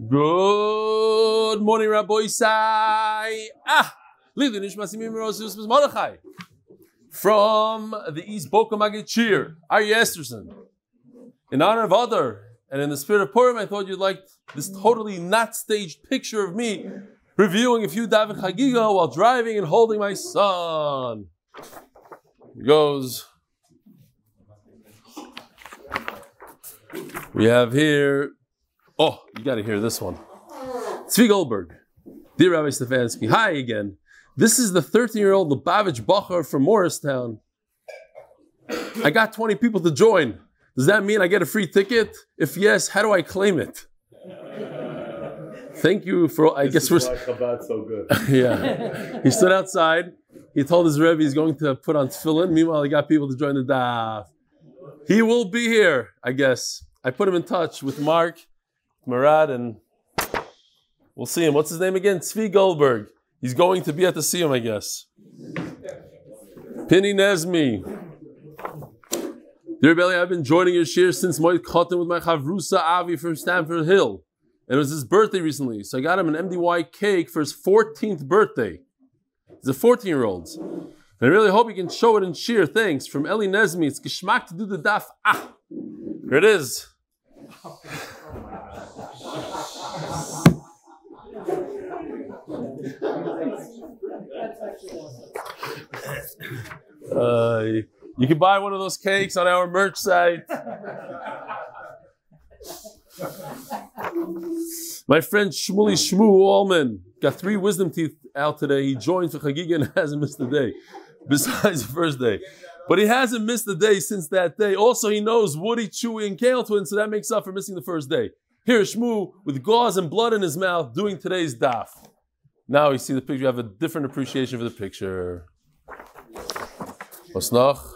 Good morning, Rabbi Isai. Lidin Nishmasim Miros Yusmas Mordechai from the East Bochum Magid Shir, Aryeh Esterson. In honor of Adar and in the spirit of Purim, I thought you'd like this totally not staged picture of me reviewing a few Davin Chagiga while driving and holding my son. He goes. We have here. Oh, you got to hear this one. Tzvi Goldberg. Dear Rabbi Stefanski, hi again. This is the 13-year-old Lubavitch Bachar from Morristown. I got 20 people to join. Does that mean I get a free ticket? If yes, how do I claim it? Thank you for, I guess we're so good. Yeah. He stood outside. He told his Rebbe he's going to put on tefillin. Meanwhile, he got people to join the daf. He will be here, I guess. I put him in touch with Mark, Marad, and we'll see him. What's his name again? Tzvi Goldberg. He's going to be at the Siyum, I guess. Pinny Nezmi. Dear Belly, I've been joining your shir since Moed Chotan with my Chavrusa Avi from Stamford Hill. And it was his birthday recently. So I got him an MDY cake for his 14th birthday. He's a 14-year-old. And I really hope you can show it in shir. Thanks. From Eli Nezmi. It's Geschmack to do the daf. Ah! Here it is. You can buy one of those cakes on our merch site. My friend Shmuley Shmoo Allman got 3 wisdom teeth out today. He joined for Chagiga and hasn't missed a day, besides the first day. But he hasn't missed a day since that day. Also, he knows Woody, Chewy, and Kale Twin, so that makes up for missing the first day. Here is Shmoo with gauze and blood in his mouth doing today's daf. Now you see the picture, you have a different appreciation for the picture. Osnach.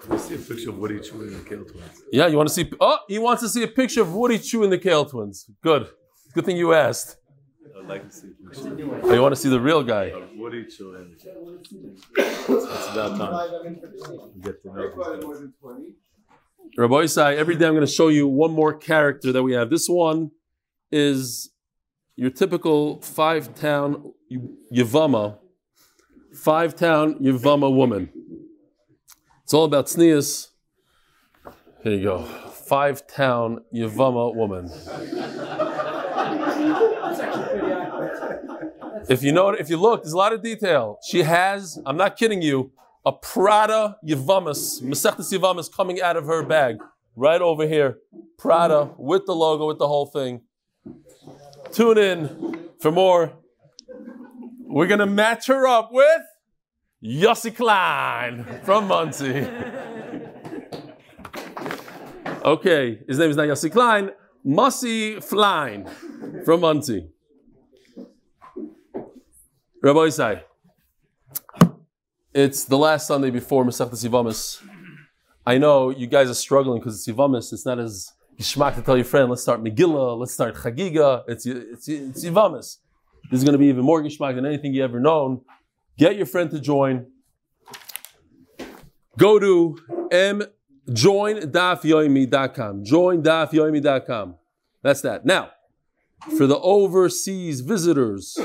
Can we see a picture of Woody, Chew, and the Kale Twins? Yeah, you want to see? Oh, he wants to see a picture of Woody, Chew, and the Kale Twins. Good. Good thing you asked. I'd like to see a picture. Oh, you want to see the real guy? Woody, Chew, and the Kale Twins. It's about time. Get to know Rabbi Isai, every day I'm going to show you one more character that we have. This one is your typical 5-town Yevama. 5-town Yevama woman. It's all about tznius. Here you go. 5-town Yevama woman. If you know, if you look, there's a lot of detail. She has, I'm not kidding you, a Prada Yevamas, Masechtas Yevamas coming out of her bag. Right over here. Prada with the logo, with the whole thing. Tune in for more. We're going to match her up with Yossi Klein from Muncie. Okay, his name is not Yossi Klein. Mussi Flein from Muncie. Rabbi Isai, it's the last Sunday before Masechtas Yevamis. I know you guys are struggling because it's Yevamis. It's not as Gishmak to tell your friend, let's start Megillah, let's start Chagiga. It's Yevamis. This is going to be even more Gishmak than anything you ever known. Get your friend to join. Go to joindafyomi.com. Joindafyomi.com. That's that. Now, for the overseas visitors,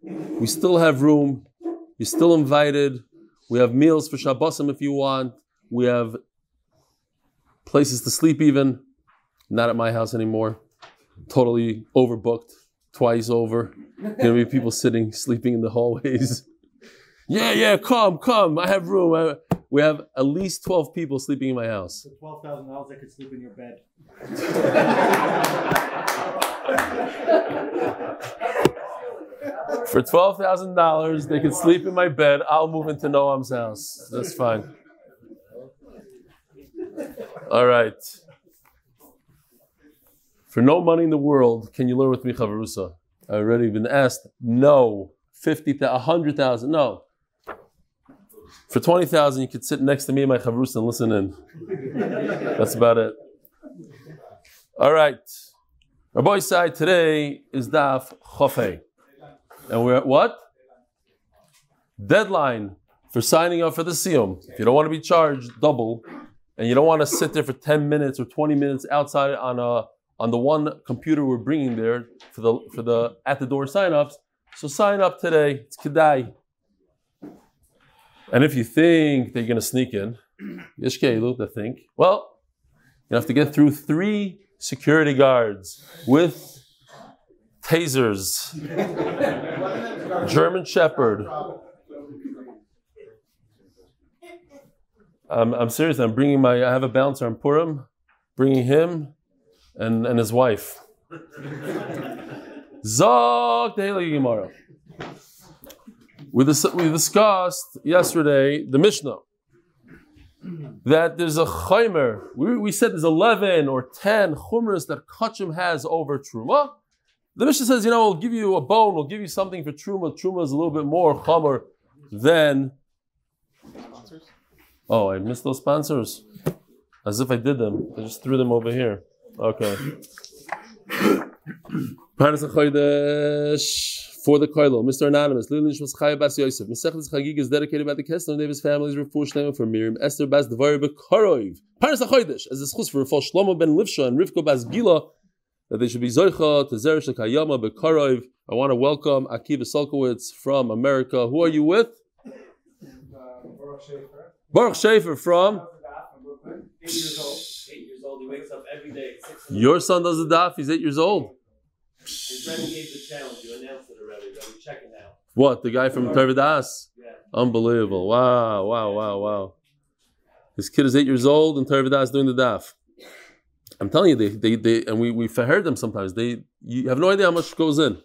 we still have room. You're still invited. We have meals for Shabbosim if you want. We have places to sleep even. Not at my house anymore. Totally overbooked. Twice over. There's going to be people sitting, sleeping in the hallways. Yeah, come. I have room. We have at least 12 people sleeping in my house. For $12,000, I could sleep in your bed. For $12,000, they could sleep in my bed. I'll move into Noam's house. That's fine. All right. For no money in the world, can you learn with me, Chavrusa? I've already been asked. No. 50,000, 100,000. No. For 20,000, you could sit next to me and my chavrus and listen in. That's about it. All right. Rabbi Isai, today is Daf Chofei. And we're at what? Deadline for signing up for the Siyum. If you don't want to be charged double, and you don't want to sit there for 10 minutes or 20 minutes outside on a on the one computer we're bringing there for the at-the-door sign-ups. So sign up today. It's Kedai. And if you think they're going to sneak in, yesh keilu, they think, well, you have to get through 3 security guards with tasers, German Shepherd. I'm serious. I'm bringing I have a bouncer on Purim, bringing him and his wife. Zog Tehillah Gemara. We discussed yesterday the Mishnah that there's a chaymer. We said there's 11 or 10 chumras that Kachim has over Truma. The Mishnah says, we'll give you a bone, we'll give you something for Truma. Truma is a little bit more chamer than. Oh, I missed those sponsors. As if I did them. I just threw them over here. Okay. Parnas HaChodesh for the Koilo. Mr. Anonymous. Lili Nishmas Chaya Bas Yosef. Mesechus Chagig is dedicated by the Kessler and David's families. Refuah Shlomo for Miriam. Esther Bas Devarim B'Karoiv. Parnas HaChodesh. As a schus for Refuah Shlomo ben Livsha and Rivka Bas Gila. That they should be Zoicha to Zerish Kayama B'Karoiv. I want to welcome Akiva Solkowitz from America. Who are you with? Baruch Schaefer from? 8 years old. 8 years old. He wakes up every day at 6 o'clock. Your son does the daf. He's 8 years old. His Rebbe gave the challenge. You announced it already. Rebbe, check it out. What? The guy from Tervedas? Yeah. Unbelievable. Wow. This kid is 8 years old and Tervedas doing the daf. I'm telling you, they and we heard them sometimes. You have no idea how much goes in.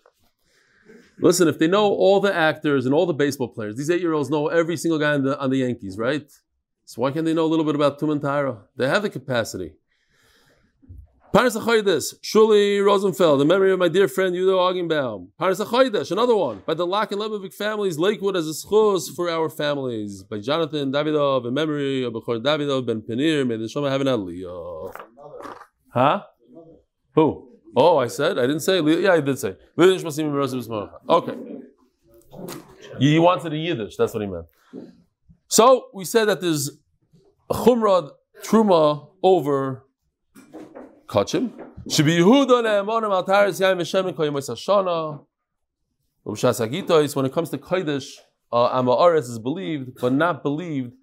Listen, if they know all the actors and all the baseball players, these 8-year-olds know every single guy on the Yankees, right? So why can't they know a little bit about Tum and Tahara? They have the capacity. Parnas HaChodesh, Shuli Rosenfeld, the memory of my dear friend Yudo Augenbaum. Parnas HaChodesh, another one. By the Lach and Lebovic families, Lakewood as a schuz for our families. By Jonathan Davidov, in memory of Bechor Davidov ben Penir, may the Shema have an Aliyah. Huh? Who? Oh, I didn't say. Yeah, I did say. Okay. He wanted a Yiddish. That's what he meant. So we said that there's Chumrad Truma over Kachim. When it comes to Kodesh, Amaretz is believed, but not believed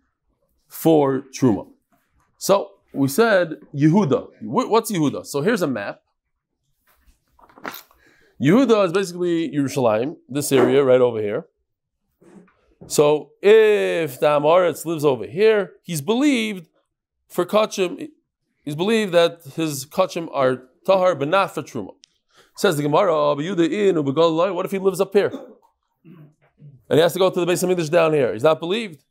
for Truma. So we said Yehuda. What's Yehuda? So here's a map. Yehuda is basically Yerushalayim, this area right over here. So if the Amaretz lives over here, he's believed for Kachim, he's believed that his Kachim are Tahar, but not for Truma. Says the Gemara, what if he lives up here? And he has to go to the Beis Hamikdash down here. He's not believed.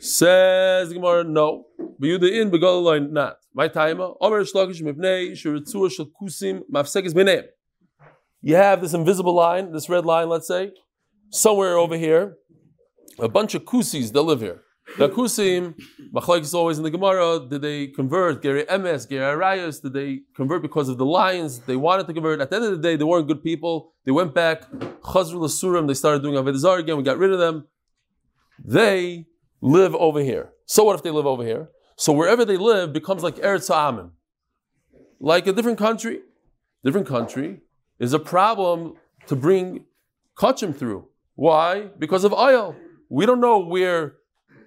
Says the Gemara, no. Not. My taima. You have this invisible line, this red line, let's say, somewhere over here, a bunch of kusis that live here. The kusim, machlokes is always in the Gemara. Did they convert? Gerei emes, gerei arayos. Did they convert because of the lions? They wanted to convert. At the end of the day, they weren't good people. They went back. Chazru l'surim. They started doing avodah zarah again. We got rid of them. They live over here. So what if they live over here? So wherever they live becomes like Eretz Ha'amim. Like a different country. Different country is a problem to bring Kachim through. Why? Because of oil. We don't know where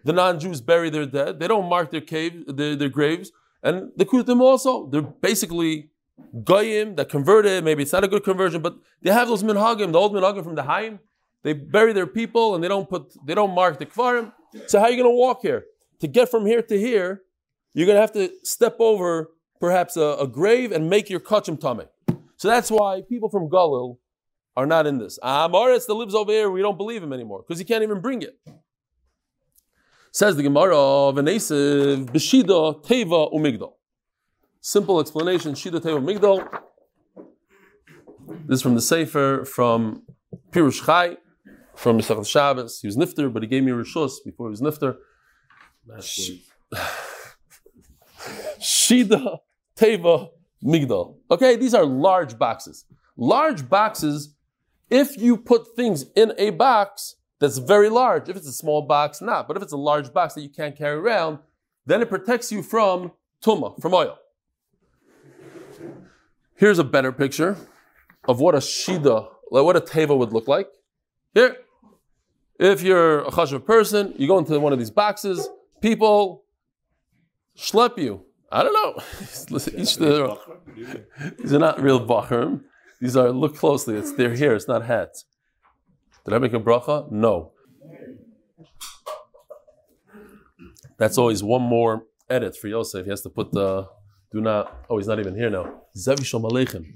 the non-Jews bury their dead. They don't mark their graves. And the Kutim also, they're basically Goyim that converted. Maybe it's not a good conversion, but they have those Minhagim, the old Minhagim from the Haim. They bury their people and they don't mark the Kvarim. So how are you going to walk here? To get from here to here, you're going to have to step over perhaps a grave and make your kachim tameh. So that's why people from Galil are not in this. Amaretz that lives over here, we don't believe him anymore because he can't even bring it. Says the Gemara, V'neisiv b'shida teva umigdal. Simple explanation, shida teva umigdal. This is from the Sefer, from Pirush Chai, from Mesechus Shabbos. He was nifter, but he gave me rishus before he was nifter. Shida, Teva, Migdal. Okay, these are large boxes. Large boxes, if you put things in a box that's very large, if it's a small box, not. But if it's a large box that you can't carry around, then it protects you from Tumah, from oil. Here's a better picture of what a shida, what a teva would look like. Here, if you're a chashuv person, you go into one of these boxes, people schlep you. I don't know. These are not real bachrim. These are, look closely, it's their hair, it's not hats. Did I make a bracha? No. That's always one more edit for Yosef. He has to put the, do not, oh, he's not even here now. Zevi Shalom Aleichem.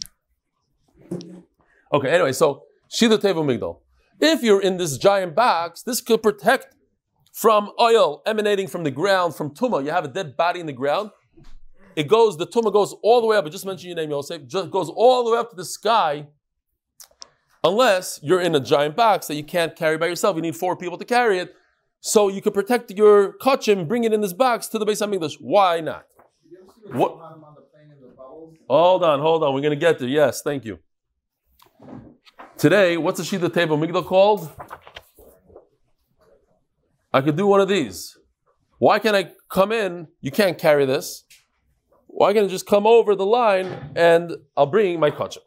Okay, anyway, so, Shida Tevu Migdal. If you're in this giant box, this could protect from oil emanating from the ground, from Tumah. You have a dead body in the ground. It goes, the Tumah goes all the way up. I just mentioned your name, Yosef. Just goes all the way up to the sky. Unless you're in a giant box that you can't carry by yourself. You need four people to carry it. So you could protect your kachim, bring it in this box to the Beis HaMikdash. Why not? What? Hold on. We're going to get there. Yes, thank you. Today, what's a Shida Tevu Migdal called? I could do one of these. Why can't I come in? You can't carry this. Why can't I just come over the line and I'll bring my kachim?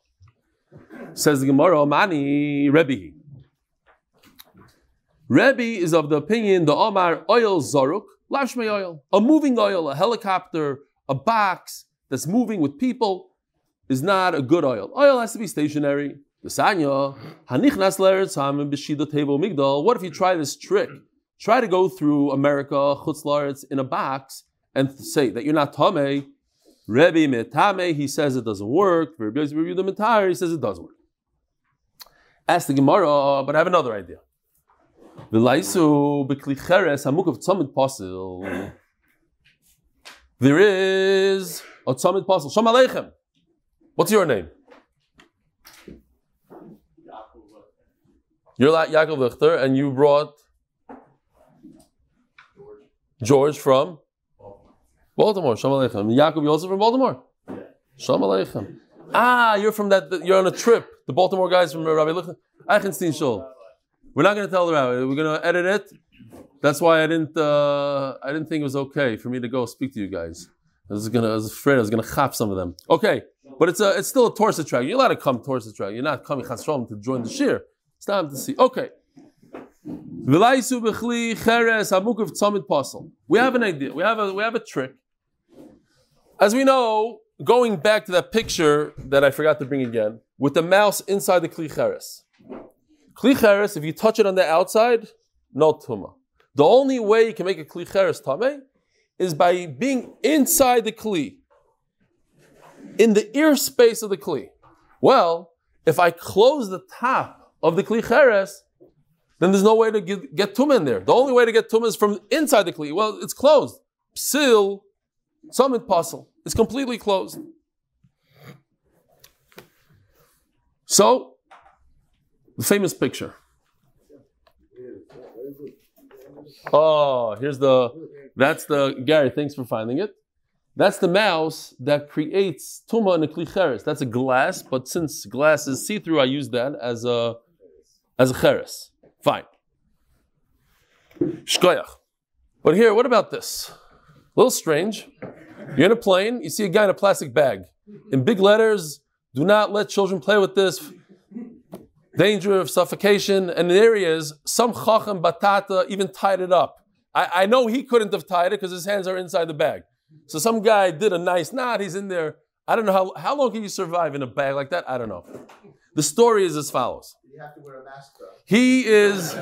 Says the Gemara, Mani Rebbe. Rebbe is of the opinion the Omar oil zaruk, lashmei oil, a moving oil, a helicopter, a box that's moving with people is not a good oil. Oil has to be stationary. What if you try this trick? Try to go through America, Chutz La'aretz, in a box and say that you're not Tameh. Rebbe Metame, he says it doesn't work. Rebbe Yehuda Metar, he says it does work. Ask the Gemara, but I have another idea. There is a tzamid pasul. Shalom Aleichem. What's your name? You're like Yaakov Richter, and you brought George from Baltimore. Shalom Aleichem. Yaakov, you're also from Baltimore? Yeah. Shalom Aleichem. Ah, you're from that, you're on a trip. The Baltimore guys from Rabbi Lichten. Eichenstein Shul. We're not going to tell the rabbi. We're going to edit it. That's why I didn't think it was okay for me to go speak to you guys. I was afraid I was going to chop some of them. Okay, but it's still a Torsa track. You're allowed to come Torsa track. You're not coming Chas Shalom to join the shir. It's time to see. Okay. We have an idea. We have a trick. As we know, going back to that picture that I forgot to bring again, with the mouse inside the Kli Cheres. Kli Cheres, if you touch it on the outside, no Tumah. The only way you can make a Kli Cheres Tameh is by being inside the Kli, in the ear space of the Kli. Well, if I close the top of the Kli Cheres, then there's no way to get Tumah in there. The only way to get Tumah is from inside the Kli. Well, it's closed. Psil, Tzamid Pasul. It's completely closed. So, the famous picture. Oh, that's the, Gary, thanks for finding it. That's the mouse that creates Tumah in the Kli Cheres. That's a glass, but since glass is see-through, I use that as a cheres. Fine. Shkoyach. But here, what about this? A little strange. You're in a plane, you see a guy in a plastic bag. In big letters, do not let children play with this. Danger of suffocation, and there he is. Some Chacham Batata even tied it up. I know he couldn't have tied it because his hands are inside the bag. So some guy did a nice knot, he's in there. I don't know how long can you survive in a bag like that? I don't know. The story is as follows. You have to wear a mask though. He is...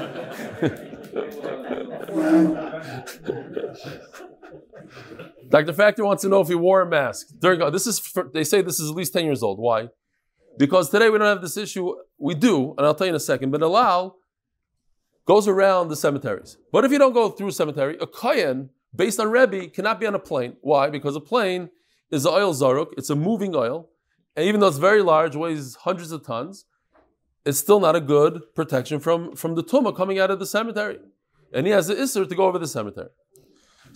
Dr. Factor wants to know if he wore a mask. This is. They say this is at least 10 years old. Why? Because today we don't have this issue. We do, and I'll tell you in a second, but halal goes around the cemeteries. But if you don't go through a cemetery, a kohen, based on Rebbe, cannot be on a plane. Why? Because a plane is an oil zaruk, it's a moving oil, and even though it's very large, weighs hundreds of tons, it's still not a good protection from the tumah coming out of the cemetery. And he has the isser to go over the cemetery.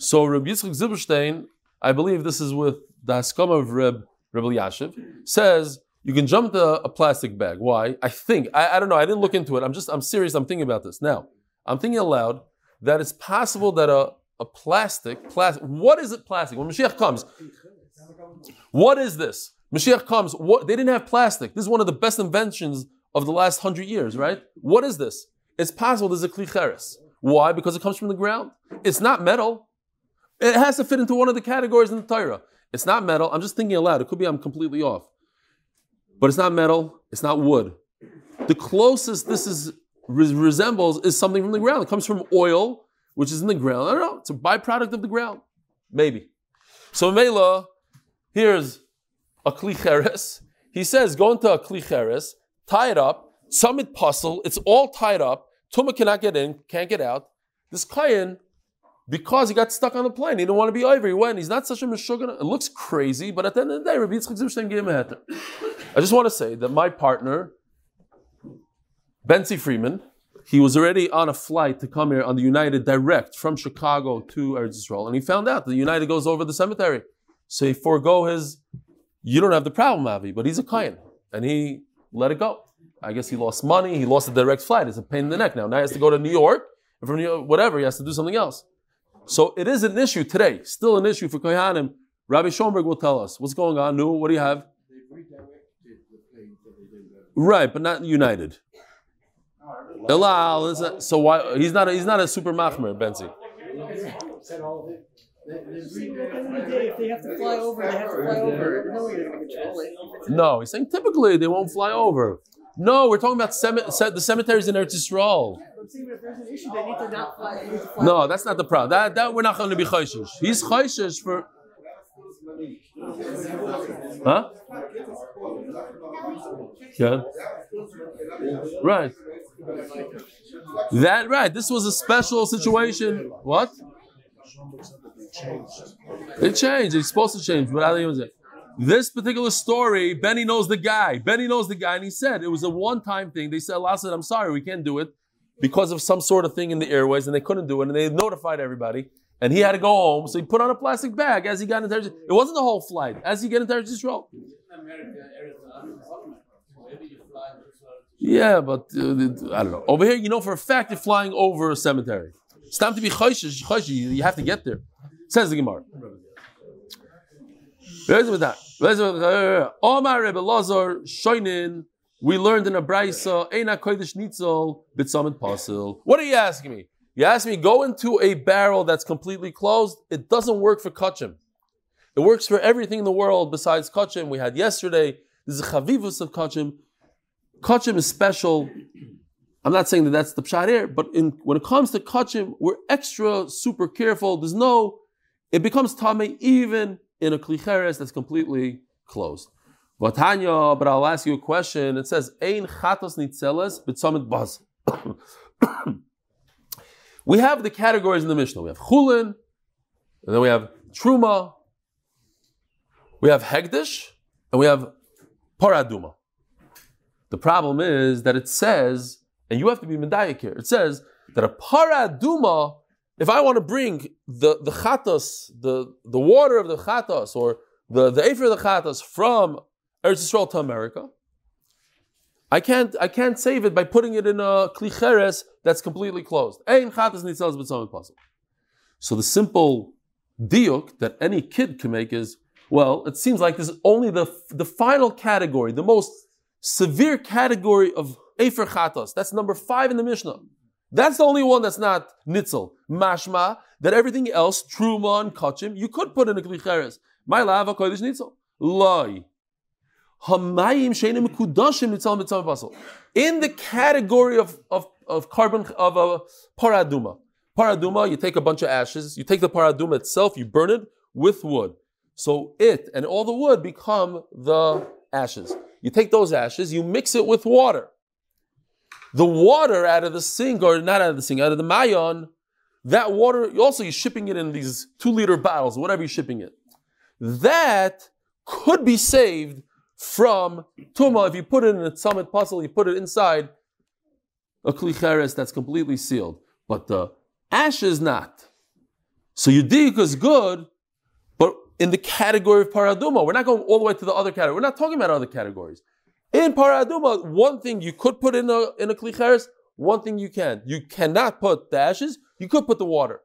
So Rabbi Yitzchak Zilberstein, I believe this is with the haskama of Reb Yashiv, says, you can jump into a plastic bag. Why? I think. I don't know. I didn't look into it. I'm serious. I'm thinking about this. Now, I'm thinking aloud that it's possible that a plastic, what is it plastic? When Mashiach comes, what is this? Mashiach comes. What, they didn't have plastic. This is one of the best inventions of the last 100 years, right? What is this? It's possible there's a kli cheres. Why? Because it comes from the ground. It's not metal. It has to fit into one of the categories in the Torah. It's not metal. I'm just thinking aloud. It could be I'm completely off. But it's not metal. It's not wood. The closest this is resembles is something from the ground. It comes from oil, which is in the ground. I don't know. It's a byproduct of the ground. Maybe. So Mela, here's a kli cheres. He says, go into a kli cheres, tie it up, summit puzzle. It's all tied up. Tuma cannot get in, can't get out. This kayan, because he got stuck on the plane, he didn't want to be over. He went. He's not such a meshuggah. It looks crazy, but at the end of the day, Rabbi Yitzchak Zilberstein gave him a heter. I just want to say that my partner, Benzi Freeman, he was already on a flight to come here on the United direct from Chicago to Eretz Yisrael, and he found out that the United goes over the cemetery. So he forego his, you don't have the problem, Avi, but he's a kayan, and he let it go. I guess he lost money. He lost a direct flight. It's a pain in the neck now. Now he has to go to New York. And from New York, whatever, he has to do something else. So it is an issue today. Still an issue for Kohanim. Rabbi Schoenberg will tell us. What's going on? New? What do you have? They redirected the plane that they didn't have. Right, but not United. El Al is not, so why he's not a super machmer, Benzi. If they have to fly over, they have to fly over. No, he's saying typically they won't fly over. No, we're talking about the cemeteries in Eretz Yisrael. No, that's not the problem. That we're not going to be choishish. He's choishish for... Huh? Yeah. Right. That, right. This was a special situation. What? It changed. It's supposed to change, but I think it was it. This particular story, Benny knows the guy. Benny knows the guy, and he said it was a one-time thing. They said, Allah said, I'm sorry, we can't do it because of some sort of thing in the airways, and they couldn't do it, and they notified everybody, and he had to go home, so he put on a plastic bag as he got into Eretz Yisrael. It wasn't the whole flight. As he got into Eretz Yisrael. Yeah, but I don't know. Over here, you know for a fact you're flying over a cemetery. It's time to be choishish. You have to get there. Says the Gemara. We learned in a brayso, eina kodesh nitzel b'tzamet pasul. What are you asking me? You asked me, go into a barrel that's completely closed. It doesn't work for kachim. It works for everything in the world besides kachim. We had yesterday. This is a chavivus of kachim. Kachim is special. I'm not saying that that's the pshat here, but when it comes to kachim, we're extra super careful. There's no, it becomes tamei even in a kli cheres that's completely closed. Vatanya, but I'll ask you a question. It says, Ein chatos nitzeles b'tzamet baz. We have the categories in the Mishnah. We have chulin, and then we have truma, we have hegdish, and we have paraduma. The problem is that it says, and you have to be medayek here, it says that a paraduma, if I want to bring the chatos, the water of the chatos, or the efer of the chatos from Eretz Yisrael to America, I can't save it by putting it in a kli cheres that's completely closed. Ein chatos nitzeles b'tzamet pasul. So the simple diuk that any kid can make is, well, it seems like this is only the final category, the most severe category of efer chatos. That's number 5 in the Mishnah. That's the only one that's not nitzel. Mashma, that everything else, truma and kachim, you could put in a kli cheres. My lava kodesh nitzel. Loi. Hamayim sheinim kudashim nitzel mitzav basel. In the category of carbon, of a paraduma. Paraduma, you take a bunch of ashes, you take the paraduma itself, you burn it with wood. So it and all the wood become the ashes. You take those ashes, you mix it with water. The water out of the sink, or not out of the sink, out of the mayon, that water, also you're shipping it in these 2-liter bottles, whatever you're shipping it. That could be saved from tumah if you put it in a tzamid pasul, you put it inside a kli cheres that's completely sealed. But the ash is not. So your diuk is good, but in the category of paraduma, we're not going all the way to the other category. We're not talking about other categories. In paraduma, one thing you could put in a kli cheres, one thing you can. You cannot put the ashes, you could put the water.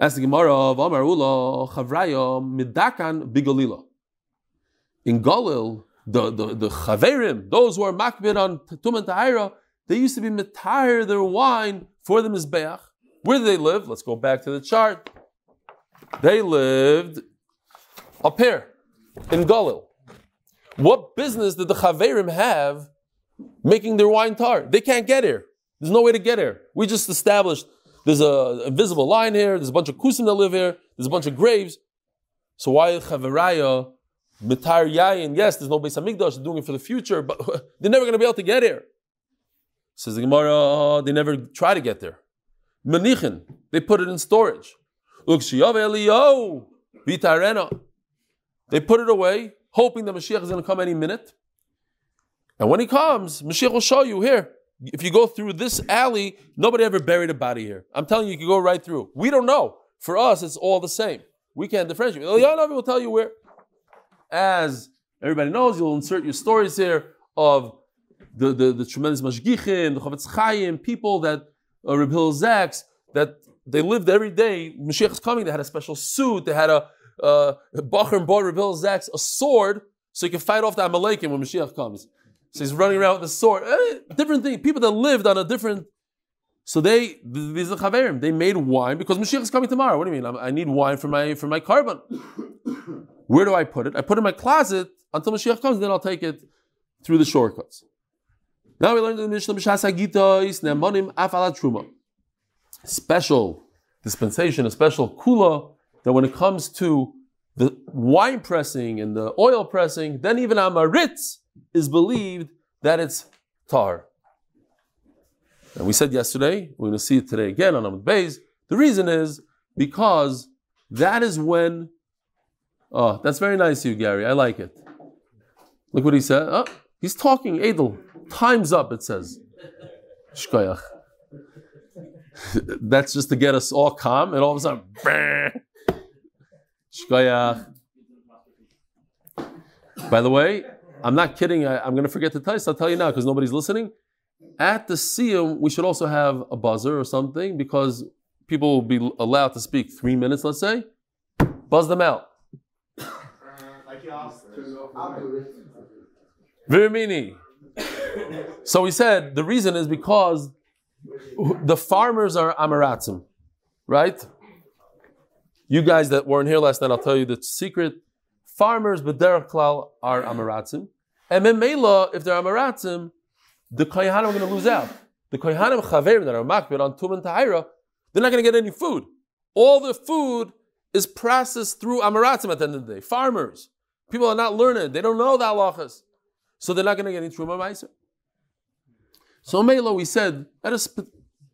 As the Gemara of Amar Ula Chavraya Midakan Bigolila. In Galil, the Chaverim, those who are makbid on Tum and Tahira, they used to be mitahir their wine for the Mizbeach. Where do they live? Let's go back to the chart. They lived up here in Galil. What business did the Chaverim have making their wine tar? They can't get here. There's no way to get here. We just established there's a invisible line here. There's a bunch of kusim that live here. There's a bunch of graves. So why Chaveraya, Mitar Yayin? Yes, there's no Beis HaMikdash. They're doing it for the future, but they're never going to be able to get here. Says the Gemara, they never try to get there. Menichin, they put it in storage. They put it away, hoping that Mashiach is going to come any minute. And when he comes, Mashiach will show you here. If you go through this alley, nobody ever buried a body here. I'm telling you, you can go right through. We don't know. For us, it's all the same. We can't differentiate. Eliyahu will tell you where. As everybody knows, you'll insert your stories here of the tremendous mashgichim, the Chavetz Chaim, people that Reb Hillel Zaks, that they lived every day. Mashiach's coming. They had a special suit. They had a Bachar bought Reb Hillel Zaks a sword so he could fight off the Amalekim when Mashiach comes. So he's running around with a sword. Different thing. People that lived on a different. So these are the Chaverim. They made wine because Mashiach is coming tomorrow. What do you mean? I need wine for my carbon. Where do I put it? I put it in my closet until Mashiach comes, and then I'll take it through the shortcuts. Now we learned the Mishnah B'Shas Agita is Ne'manim Afalat Truma. Special dispensation, a special kula that when it comes to the wine pressing and the oil pressing, then even Amaritz is believed that it's tar. And we said yesterday, we're going to see it today again on Amud Beis. The reason is because that is when. Oh, that's very nice of you, Gary. I like it. Look what he said. Oh, he's talking Eidel. Time's up, it says. Shkoyach. That's just to get us all calm, and all of a sudden, Shkoyach. By the way, I'm not kidding. I'm going to forget to tell you, so I'll tell you now because nobody's listening. At the Siyum, we should also have a buzzer or something because people will be allowed to speak 3 minutes, let's say. Buzz them out. Virimini. So we said the reason is because the farmers are Amaratzim, right? You guys that weren't here last night, I'll tell you the secret. Farmers, b'derech klal, are amaratzim. And memela, if they're amaratzim, the kohanim are going to lose out. The kohanim chaverim that are makbid on tum and tahira, they're not going to get any food. All the food is processed through amaratzim at the end of the day. Farmers, people are not learned; they don't know the halachas, so they're not going to get any truma meiser. So memela, we said at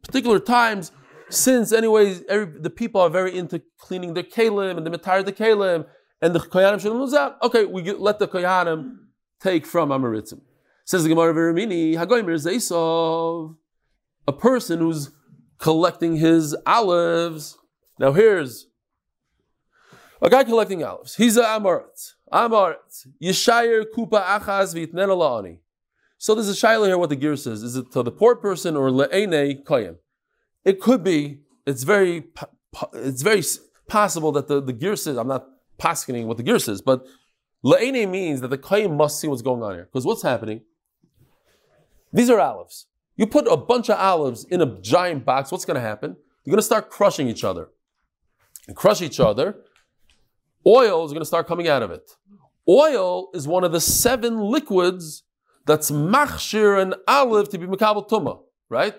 particular times, since anyways, the people are very into cleaning their kelim and the mitar the kelim. And the Koyanim shouldn't lose out. Okay, let the Koyanim take from Amaritzim. Says the Gemara Virimini, Hagoymer Zeisov, a person who's collecting his olives. Now here's a guy collecting olives. He's an Amaritz. Yeshayir Kupa Achaz Vitnen Alaani. So there's a Shaila here what the gear says. Is it to the poor person or Le'ene Koyan? It could be, it's very possible that the gear says, I'm not paskening what the gear says, but La'ene means that the Kohen must see what's going on here. Because what's happening? These are olives. You put a bunch of olives in a giant box, what's going to happen? They're going to start crushing each other. And crush each other, oil is going to start coming out of it. Oil is one of the 7 liquids that's machshir an olive to be mekabel tumah, right?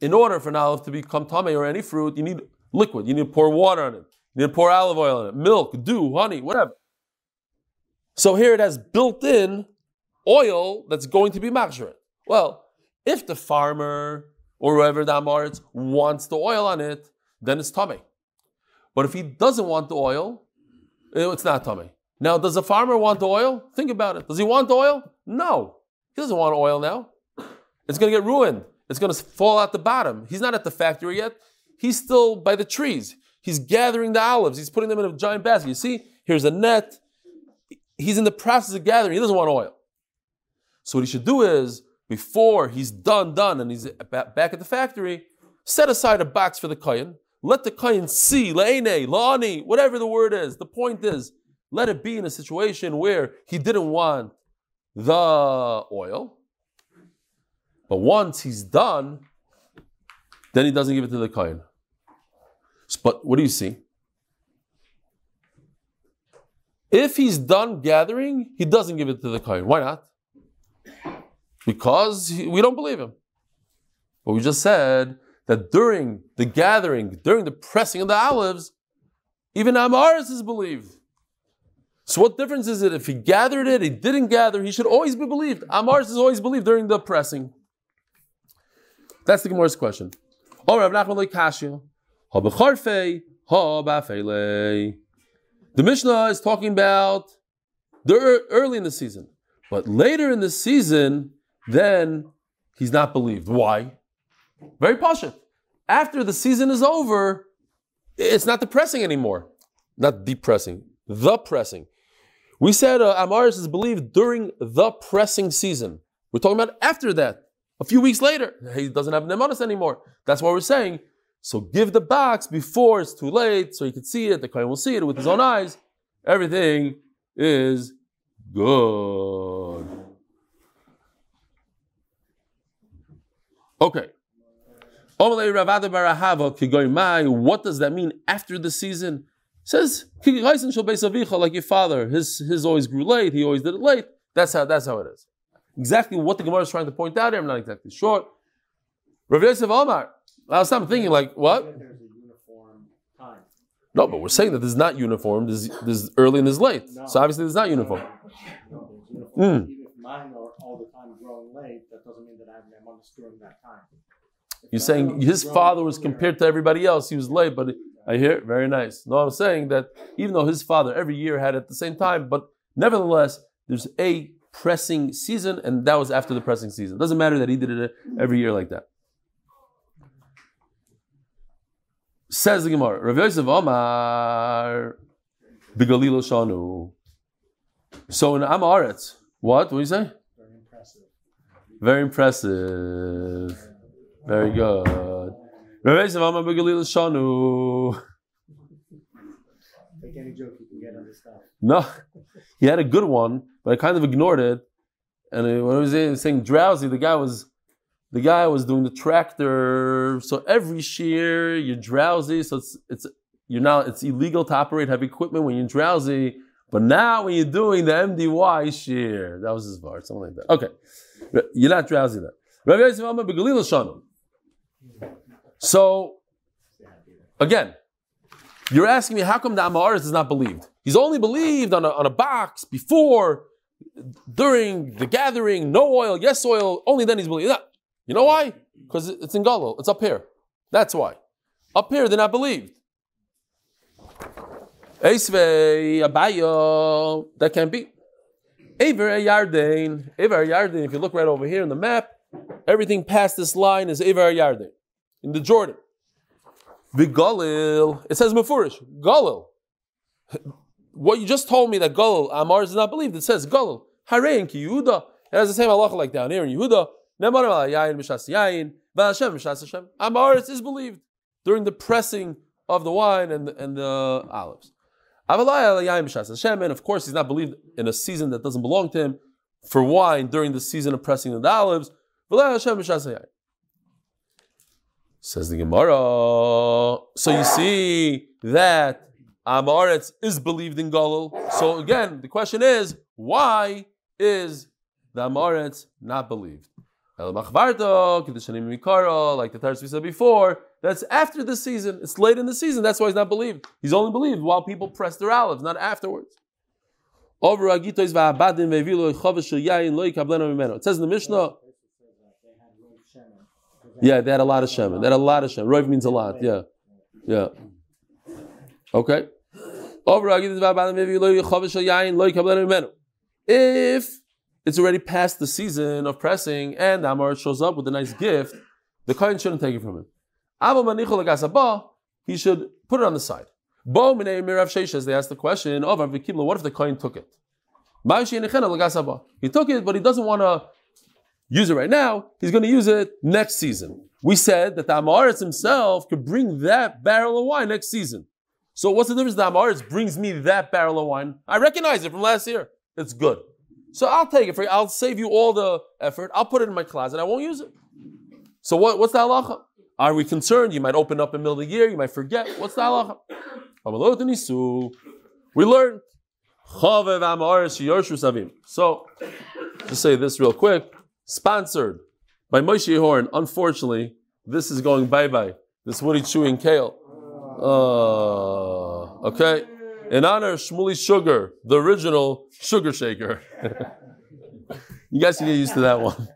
In order for an olive to become tameh or any fruit, you need liquid. You need to pour water on it. You need to pour olive oil in it, milk, dew, honey, whatever. So here it has built-in oil that's going to be machshir. Well, if the farmer or whoever the Amaritz wants the oil on it, then it's tamei. But if he doesn't want the oil, it's not tamei. Now, does the farmer want the oil? Think about it. Does he want the oil? No. He doesn't want oil now. It's going to get ruined. It's going to fall out the bottom. He's not at the factory yet. He's still by the trees. He's gathering the olives. He's putting them in a giant basket. You see, here's a net. He's in the process of gathering. He doesn't want oil. So what he should do is, before he's done, and he's back at the factory, set aside a box for the kohen, Let the kohen see, le'ene, la'ani, whatever the word is. The point is, let it be in a situation where he didn't want the oil. But once he's done, then he doesn't give it to the kohen. But what do you see? If he's done gathering, he doesn't give it to the kohen. Why not? Because we don't believe him. But we just said that during the gathering, during the pressing of the olives, even Amaris is believed. So what difference is it if he gathered it, he didn't gather, he should always be believed. Amaris is always believed during the pressing. That's the Gemara's question. The Mishnah is talking about the early in the season. But later in the season, then he's not believed. Why? Very pashut. After the season is over, it's not depressing anymore. Not depressing. The pressing. We said Amaris is believed during the pressing season. We're talking about after that. A few weeks later, he doesn't have nemanis anymore. That's what we're saying. So give the box before it's too late, so he can see it. The kohen will see it with his own eyes. Everything is good. Okay. What does that mean after the season? It says, like your father, his always grew late, he always did it late. That's how it is. Exactly what the Gemara is trying to point out here, I'm not exactly sure. Rav Yosef Omar, last time I'm thinking like, what? There's a uniform time. No, but we're saying that this is not uniform, this is early and this is late. No. So obviously this is not uniform. No, it's uniform. Even if mine are all the time growing late, that doesn't mean that I have nemanis during that time. You're saying his father was compared to everybody else. He was late, but I hear it. Very nice. No, I'm saying that even though his father every year had it at the same time, but nevertheless, there's a pressing season, and that was after the pressing season. It doesn't matter that he did it every year like that. Says the Gemara, Rav Yosef Omar, Bigalilo Shanu. So in Am Haaretz, what? What do you say? Very impressive. Very impressive. Very good. Rav Yosef Omar B'Galil Shanu. Take any joke you can get on this stuff. No, he had a good one, but I kind of ignored it. And when I was saying drowsy, the guy was doing the tractor. So every shear you're drowsy. So it's illegal to operate heavy equipment when you're drowsy. But now when you're doing the MDY shear, that was his bar, something like that. Okay, you're not drowsy then. Rav Yosef Omar B'Galil Shanu. So, again, you're asking me how come the Am Haaretz is not believed? He's only believed on a box before, during the gathering, no oil, yes oil, only then he's believed. You know why? Because it's in Galil, it's up here. That's why. Up here, they're not believed. Eisvei, Abayo, that can't be. Eiver Yarden, if you look right over here in the map, everything past this line is Eiver Yarden. In the Jordan. The Galil, it says Mefurish, Galil. What you just told me that Galil, Amar is not believed, it says Galil. Harei in Ki Yehuda. It has the same halacha like down here in Yehuda. Ne'emar Yayin Mishas Yayin, V'Hashem Mishas Hashem. Amar is believed during the pressing of the wine and the olives. Avalai Yayin Mishas Hashem, and of course he's not believed in a season that doesn't belong to him for wine during the season of pressing of the olives. V'Lai Hashem Mishas Yayin. Says the Gemara. So you see that Am Haaretz is believed in Galil. So again, the question is, why is the Am Haaretz not believed? El Machvarto, Kedushanim Mikara, like the Tarsus we said before, that's after the season. It's late in the season. That's why he's not believed. He's only believed while people press their olives, not afterwards. It says in the Mishnah, yeah, they had a lot of shemen. Roiv means a lot. Yeah. Okay. If it's already past the season of pressing and the Am Haaretz shows up with a nice gift, the kohen shouldn't take it from him. He should put it on the side. They asked the question, what if the kohen took it? He took it, but he doesn't want to use it right now, he's going to use it next season. We said that the Amaretz himself could bring that barrel of wine next season. So what's the difference? The Amaretz brings me that barrel of wine. I recognize it from last year. It's good. So I'll take it for you. I'll save you all the effort. I'll put it in my closet. I won't use it. So what's the halacha? Are we concerned? You might open up in the middle of the year. You might forget. What's the halacha? We learned. So, to say this real quick, sponsored by Moshe Horn. Unfortunately, this is going bye-bye. This woody chewing kale. Okay. In honor of Shmuley Sugar, the original sugar shaker. You guys can get used to that one.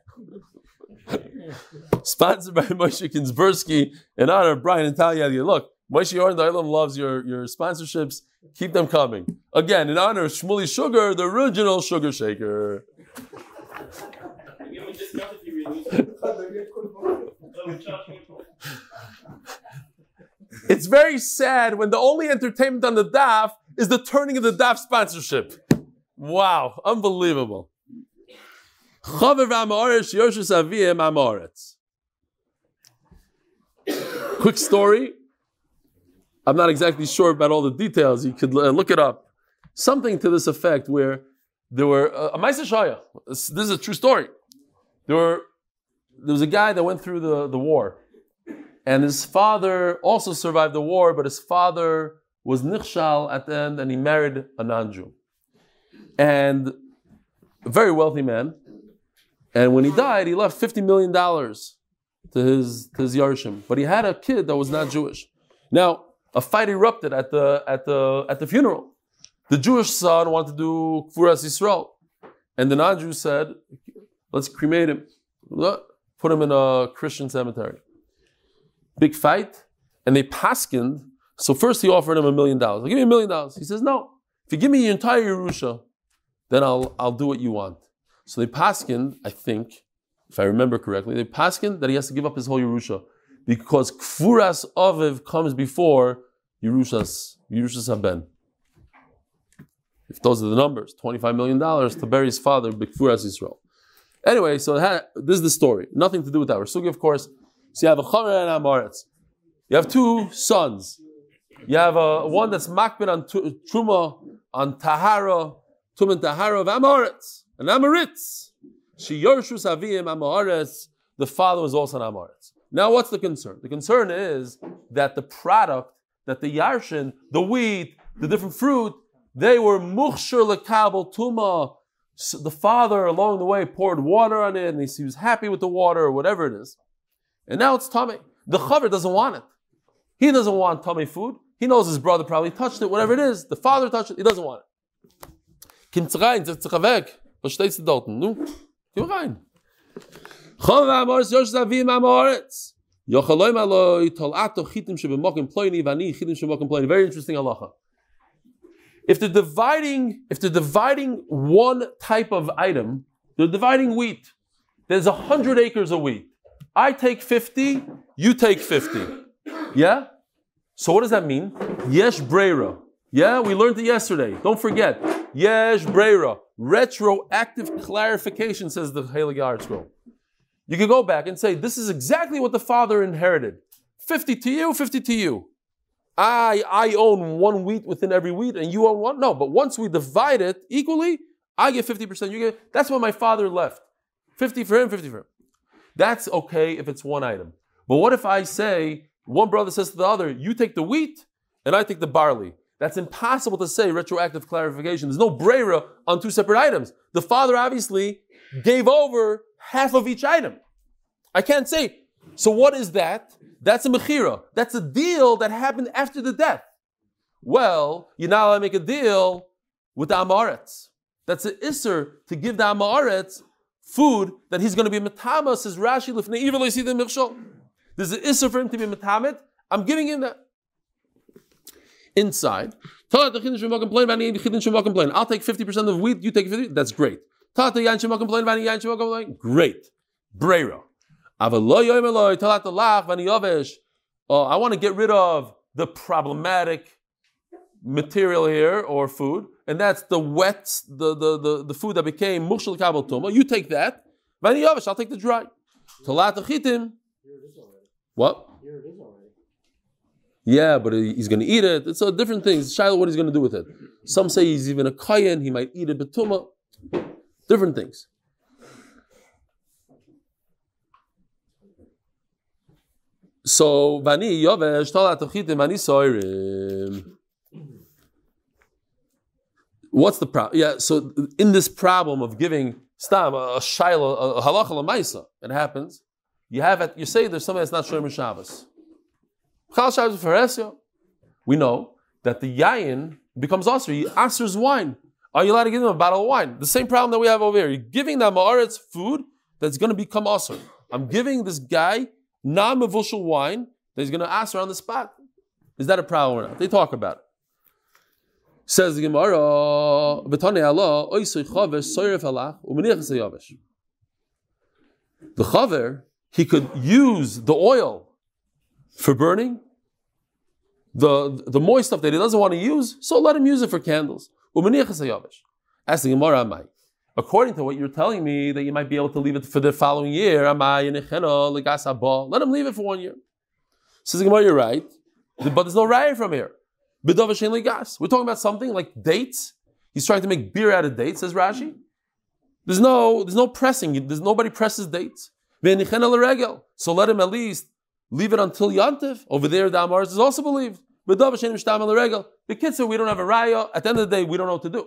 Sponsored by Moshe Kinsbersky. In honor of Brian and Talia. Look, Moshe Horn, the Olam loves your sponsorships. Keep them coming. Again, in honor of Shmuley Sugar, the original sugar shaker. It's very sad when the only entertainment on the daf is the turning of the daf sponsorship. Wow, unbelievable. Quick story. I'm not exactly sure about all the details. You could look it up. Something to this effect where there were a Maisa Shaya. This is a true story. There was a guy that went through the war. And his father also survived the war, but his father was nichshal at the end, and he married a non-Jew. And a very wealthy man. And when he died, he left $50 million to his Yarshim. But he had a kid that was not Jewish. Now, a fight erupted at the funeral. The Jewish son wanted to do Kfuras Yisrael. And the non-Jew said, let's cremate him. Put him in a Christian cemetery. Big fight. And they paskined. So first he offered him $1 million. I'll give you $1 million. He says, no. If you give me your entire Yerusha, then I'll do what you want. So they paskined, I think, if I remember correctly, they paskined that he has to give up his whole Yerusha. Because Kfuras Aviv comes before Yerushas Haben. If those are the numbers, $25 million to bury his father, Kfuras Yisrael. Anyway, so this is the story. Nothing to do with our sugi, of course. So you have a Chamer and Amaretz. You have two sons. You have one that's Makbid on Truma, on Tahara, Tum and Tahara of Amaretz. And Amaretz. She Yerushas Avim Amaretz. The father was also an Amaretz. Now, what's the concern? The concern is that the product, that the yarshin, the wheat, the different fruit, they were mukhshir lekabel tuma. So the father along the way poured water on it, and he was happy with the water or whatever it is. And now it's tummy. The chaver doesn't want it. He doesn't want tummy food. He knows his brother probably touched it, whatever it is. The father touched it. He doesn't want it. Kim rein, setz dich weg. Was stehst du dort? Nu, komm rein. Very interesting halacha. If they're dividing one type of item, they're dividing wheat. There's 100 acres of wheat. I take 50, you take 50. Yeah? So what does that mean? Yesh breira. Yeah, we learned it yesterday. Don't forget. Yesh breira. Retroactive clarification, says the Heilige Aretz Scroll. You can go back and say, this is exactly what the father inherited. 50 to you, 50 to you. I own one wheat within every wheat, and you own one? No, but once we divide it equally, I get 50%, you get... That's what my father left. 50 for him, 50 for him. That's okay if it's one item. But what if I say, one brother says to the other, you take the wheat, and I take the barley. That's impossible to say, retroactive clarification. There's no breira on two separate items. The father obviously gave over half of each item. I can't say. So what is that? That's a mechira. That's a deal that happened after the death. Well, you're not allowed to make a deal with the Amaretz. That's an isser to give the Amaretz food that he's going to be metama, says Rashi, lifnei iver loysi the michshol. There's an isser for him to be metamet. I'm giving him that. Inside. I'll take 50% of wheat, you take 50%. That's great. Great. Breira. I want to get rid of the problematic material here or food, and that's the wet, the food that became mukhshal kabel tuma. You take that. I'll take the dry. What? Here it is already. Yeah, but he's going to eat it. It's a different thing. Shiloh, what he's going to do with it? Some say he's even a kayan. He might eat a betuma. Different things. So vani yovesh tala tochitim ani soirim. What's the problem? Yeah, so in this problem of giving stam a shiloh, a halacha l'maisa, it happens. You say there's somebody that's not shomer Shabbos. Chal Shabbos v'feresio. We know that the yayin becomes osur. He osurs wine. Are you allowed to give him a bottle of wine? The same problem that we have over here. You're giving that ma'aretz food that's going to become osur. I'm giving this guy non-mevushal wine that he's going to osur on the spot. Is that a problem or not? They talk about it. Says the Gemara, the chaver, he could use the oil for burning, the moist stuff that he doesn't want to use, so let him use it for candles. Ask the Gemara, Amai, according to what you're telling me, that you might be able to leave it for the following year, let him leave it for 1 year. Says the Gemara, you're right, but there's no raya from here. We're talking about something like dates. He's trying to make beer out of dates, says Rashi. There's no pressing. Nobody presses dates. So let him at least leave it until Yantiv. Over there, the Amaris is also believed. The kids say we don't have a raya. At the end of the day, we don't know what to do.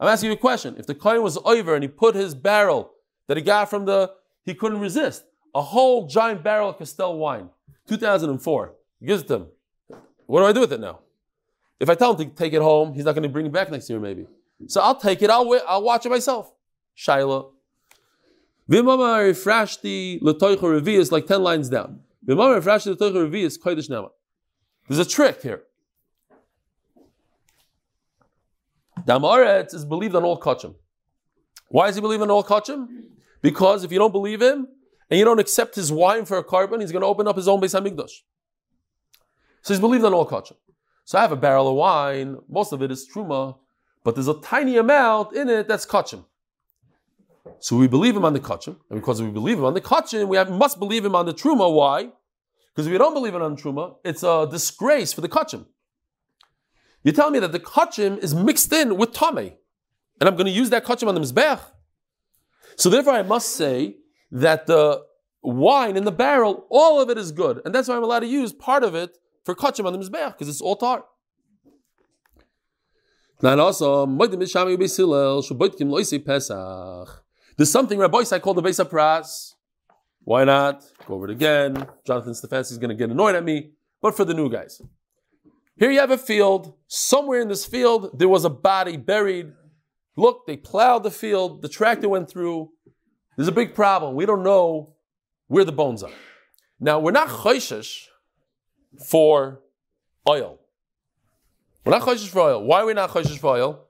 I'm asking you a question. If the kohen was over and he put his barrel that he got from he couldn't resist, a whole giant barrel of Castel wine, 2004, he gives it to him. What do I do with it now? If I tell him to take it home, he's not going to bring it back next year, maybe. So I'll take it. I'll watch it myself. Shiloh. V'mamar ifrashti l'toicha revius, like 10 lines down. V'mamar ifrashti l'toicha revius kodesh nama. There's a trick here. Damaretz is believed on all kachim. Why is he believed on all kachim? Because if you don't believe him and you don't accept his wine for a carbon, he's going to open up his own Beis Hamikdash. So he's believed on all kachim. So I have a barrel of wine, most of it is truma, but there's a tiny amount in it that's kachim. So we believe him on the kachim, and because we believe him on the kachim, we must believe him on the truma. Why? Because if we don't believe him on the truma, it's a disgrace for the kachim. You tell me that the kachim is mixed in with tamei, and I'm going to use that kachim on the mizbech. So therefore I must say that the wine in the barrel, all of it is good, and that's why I'm allowed to use part of it for kachim on the mizbeach, because it's all tar. There's something Rabbi Yisai called the Beis HaPras. Why not? Go over it again. Jonathan Stefanski is going to get annoyed at me, but for the new guys. Here you have a field. Somewhere in this field, there was a body buried. Look, they plowed the field. The tractor went through. There's a big problem. We don't know where the bones are. Now, we're not choishesh for oil. We're not choishesh for oil. Why are we not choishesh for oil?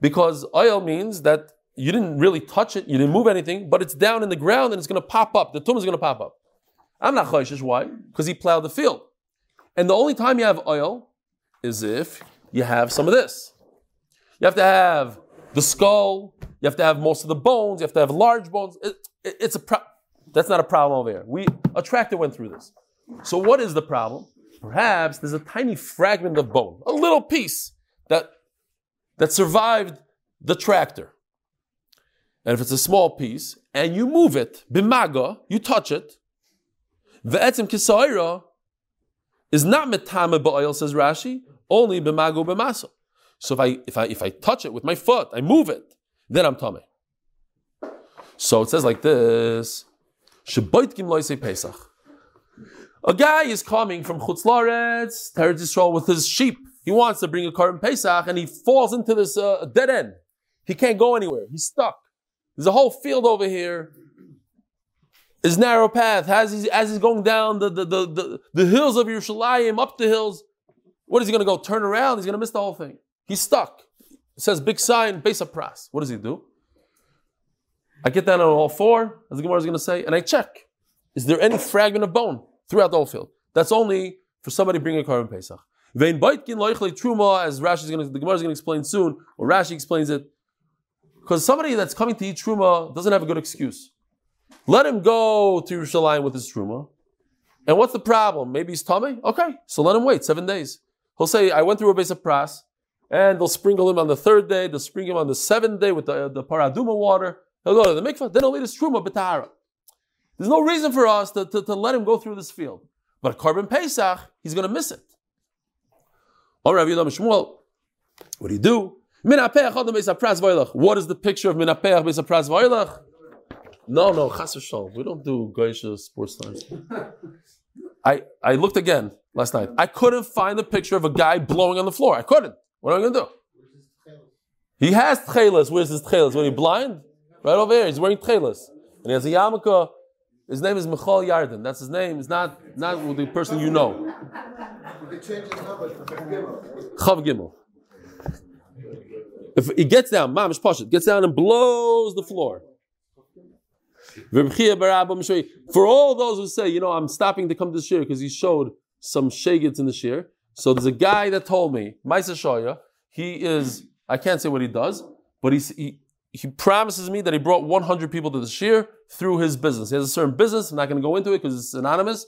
Because oil means that you didn't really touch it, you didn't move anything, but it's down in the ground and it's going to pop up. The tumah is going to pop up. I'm not choishesh. Why? Because he plowed the field. And the only time you have oil is if you have some of this. You have to have the skull, you have to have most of the bones, you have to have large bones. That's not a problem over here. A tractor went through this. So what is the problem? Perhaps there's a tiny fragment of bone, a little piece that survived the tractor. And if it's a small piece, and you move it, bimaga, you touch it, ve'etzim kisa'ira is not metame ba'oil, says Rashi, only bimago b'maso. So if I touch it with my foot, I move it, then I'm tameh. So it says like this, sheboitkim loisei pesach. A guy is coming from Chutz La'aretz, Eretz Yisrael, with his sheep. He wants to bring a Korban Pesach, and he falls into this dead end. He can't go anywhere. He's stuck. There's a whole field over here. His narrow path, as he's going down the hills of Yerushalayim, up the hills. What is he going to go? Turn around? He's going to miss the whole thing. He's stuck. It says big sign, Beis HaPras. What does he do? I get down on all four, as the Gemara is going to say, and I check. Is there any fragment of bone throughout the whole field? That's only for somebody bringing a Korban Pesach. Vein Baitkin Loichle Truma, as the Gemara is going to explain soon, or Rashi explains it. Because somebody that's coming to eat Truma doesn't have a good excuse. Let him go to Yerushalayim with his Truma. And what's the problem? Maybe he's Tomei? Okay, so let him wait 7 days. He'll say, I went through a base of pras, and they'll sprinkle him on the 3rd day, they'll sprinkle him on the 7th day with the paraduma water. He'll go to the mikvah, then he'll lead his truma b'tahara. There's no reason for us to let him go through this field. But Korban Pesach, he's going to miss it. Or Rav Yehuda Shmuel, what do you do? What is the picture of Minapeach Beis HaPras V'Oilach? No, Chas v'Shalom. We don't do Goyish sports times. I looked again last night. I couldn't find the picture of a guy blowing on the floor. I couldn't. What am I going to do? He has tchelas. Where's his tchelas? When he's blind? Right over here. He's wearing tchelas. And he has a yarmulke. His name is Michal Yarden. That's his name. It's not the person you know. Chav Gimel. If he gets down, Mamish Pashat gets down and blows the floor. For all those who say, I'm stopping to come to the shir because he showed some shegets in the shir. So there's a guy that told me, Maisa Shoya, I can't say what he does, but he promises me that he brought 100 people to the shir through his business. He has a certain business. I'm not going to go into it because it's anonymous.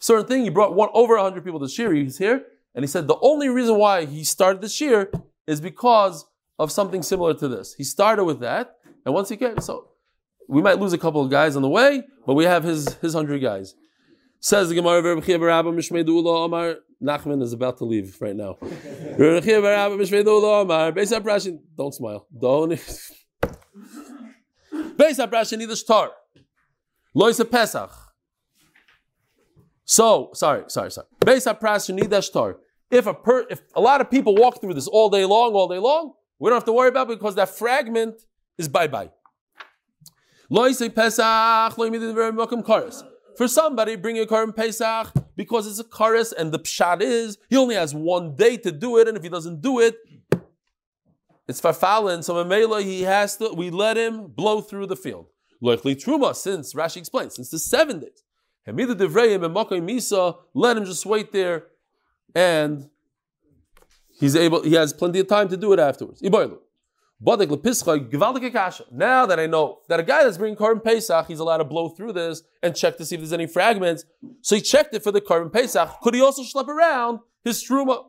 Certain thing, he brought over 100 people to the shir. He's here. And he said the only reason why he started the shir is because of something similar to this. He started with that. And once he came, so we might lose a couple of guys on the way, but we have his 100 guys. Says the Gemara, Reb Chiya bar Abba Mishmei Dula Omar. Nachman is about to leave right now. Reb Chiya bar Abba Mishmei Dula Omar. Beis HaPrashin. Don't smile. Don't. Beis HaPrashin neither shtar. Loisa Pesach. So, sorry. Beis HaPrashin neither shtar. If a lot of people walk through this all day long, we don't have to worry about it because that fragment is bye-bye. Loisa Pesach. Loimi the very welcome chorus. For somebody, bring your Korban Pesach because it's a kares, and the pshat is he only has 1 day to do it, and if he doesn't do it, it's farfalin. So Mamela, he has to. We let him blow through the field. Likely truma, since Rashi explains, since the 7 days. Hamida devrayim and makai misa. Let him just wait there, and he's able. He has plenty of time to do it afterwards. Ibaylu, badik lepischa gvaldik kasha. Now that I know that a guy that's bringing Korban Pesach, he's allowed to blow through this and check to see if there's any fragments. So he checked it for the Korban Pesach. Could he also schlep around his truma?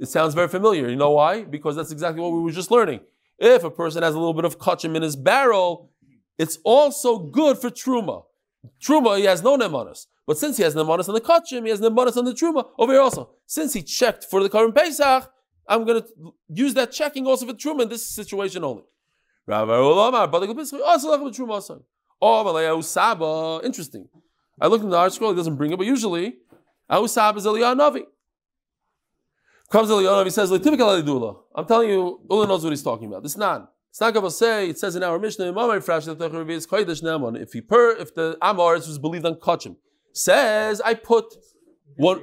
It sounds very familiar. You know why? Because that's exactly what we were just learning. If a person has a little bit of kachim in his barrel, it's also good for truma. Truma, he has no nemanis. But since he has nemanis on the kachim, he has nemanis on the truma. Over here also, since he checked for the Korban Pesach, I'm going to use that checking also for truma in this situation only. Interesting. I looked in the article, it doesn't bring it, but usually Ausab is Eliyahu Navi. Comes Eliyahu Navi, says, I'm telling you, Ula knows what he's talking about. It's not going to say, it says in our Mishnah, if the Amaretz was believed on Kachim, says, I put one.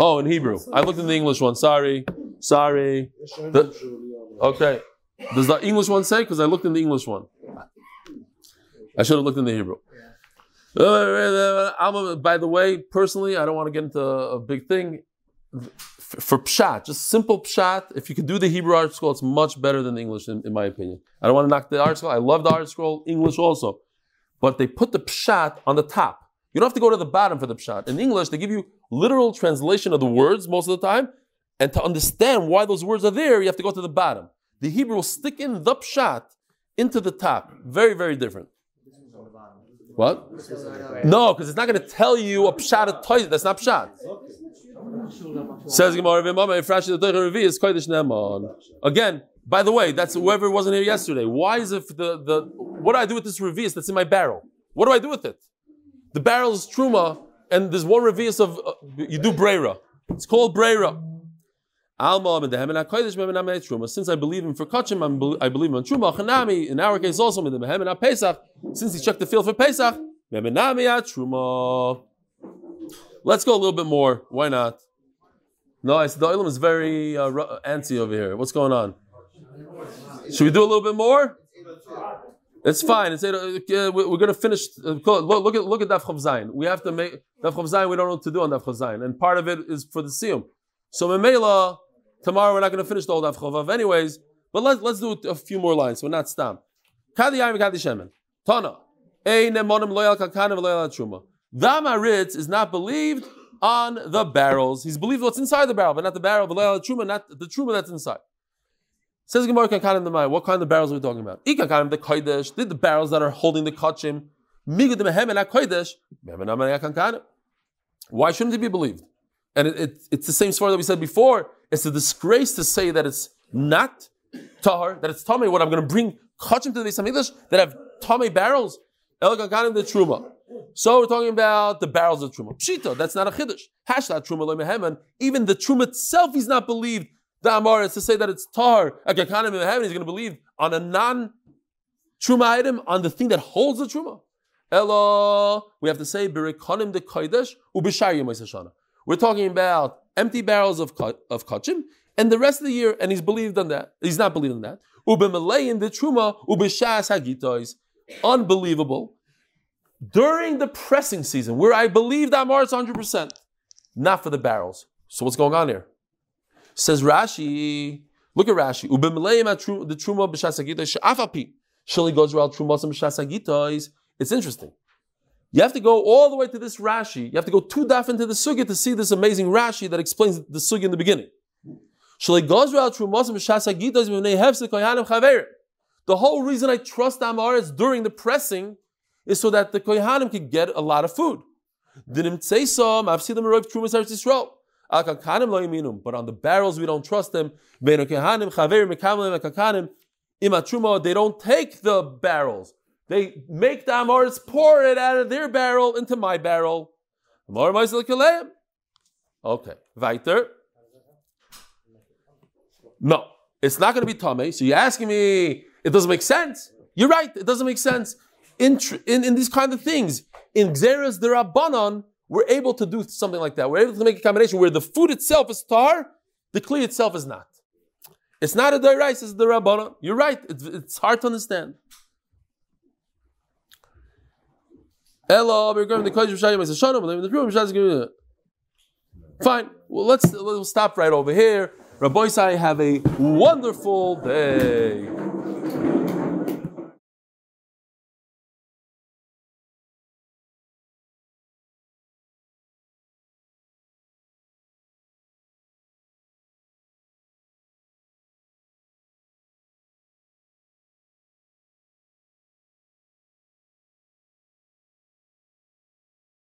Oh, in Hebrew. I looked in the English one. Sorry. Okay. Does the English one say? Because I looked in the English one. I should have looked in the Hebrew. By the way, personally, I don't want to get into a big thing. For pshat, just simple pshat, if you could do the Hebrew art scroll, it's much better than the English, in my opinion. I don't want to knock the art scroll. I love the art scroll, English also. But they put the pshat on the top. You don't have to go to the bottom for the pshat. In English, they give you literal translation of the words most of the time. And to understand why those words are there, you have to go to the bottom. The Hebrew will stick in the pshat into the top. Very, very different. What? No, because it's not going to tell you a pshat of toys. That's not pshat. Says Gemara, again, by the way, that's whoever wasn't here yesterday. Why is it the what do I do with this revius that's in my barrel? What do I do with it? The barrel is truma, and there's one revius of you do breira. It's called breira. Since I believe him for kachim, I believe him on truma. Chanami, in our case also, since he checked the field for Pesach, let's go a little bit more. Why not? No, I said the olim is very antsy over here. What's going on? Should we do a little bit more? It's fine. It's 8, we're going to finish. Look at Daf Chof Zayin. We have to make Daf Chof Zayin. We don't know what to do on Daf Chof Zayin, and part of it is for the siyum. So Memela, tomorrow we're not going to finish the whole Daf Chof Vav anyways. But let's do a few more lines. We're not stam. Kadi Yayim Kadi Shemen. Tana. Dama Ritz is not believed on the barrels. He's believed what's inside the barrel, but not the barrel, but not the truma that's inside. Says Gemara Kakanim the Mai, what kind of barrels are we talking about? Ikakanim the Kodesh, did the barrels that are holding the Kachim. Why shouldn't it be believed? And it's the same story that we said before. It's a disgrace to say that it's not Tahar, that it's Tamei. What I'm going to bring Kachim to the Beis HaMikdash that have Tamei barrels. El Kakanim the Truma. So we're talking about the barrels of Truma. Pshita, that's not a Chiddush. Hashla Truma lo mehemen. Even the Truma itself is not believed. The Amar is to say that it's Tahar. El Kakanim mehemen is going to believe on a non-Truma item, on the thing that holds the Truma. Elo, we have to say Birikonim de Kodesh Ubishar Yemais Hashana. We're talking about empty barrels of Kachim and the rest of the year, and he's believed on that. He's not believed on that. Ubimalayin de Truma Ubishas Hagitois. Unbelievable. During the pressing season, where I believe that Amar is 100%, not for the barrels. So what's going on here? Says Rashi, look at Rashi. The Truma B'Shasagitois Sha'afapi. Shali Gozral Trumasam B'Shasagitois. It's interesting. You have to go all the way to this Rashi. You have to go two daf into the sugya to see this amazing Rashi that explains the sugya in the beginning. The whole reason I trust Amaretz during the pressing is so that the Kohanim could get a lot of food. But on the barrels, we don't trust them. They don't take the barrels. They make the Amoris pour it out of their barrel into my barrel. Okay, weiter. No, it's not going to be Tomei. So you're asking me, it doesn't make sense. You're right, it doesn't make sense. In these kind of things, in Xeras Derabanan, we're able to do something like that. We're able to make a combination where the food itself is tar, the kli itself is not. It's not a Dairais, it's Derabanan. You're right, it's hard to understand. Hello, we're going to the fine. Well, let's stop right over here. Rabbi Isai, have a wonderful day.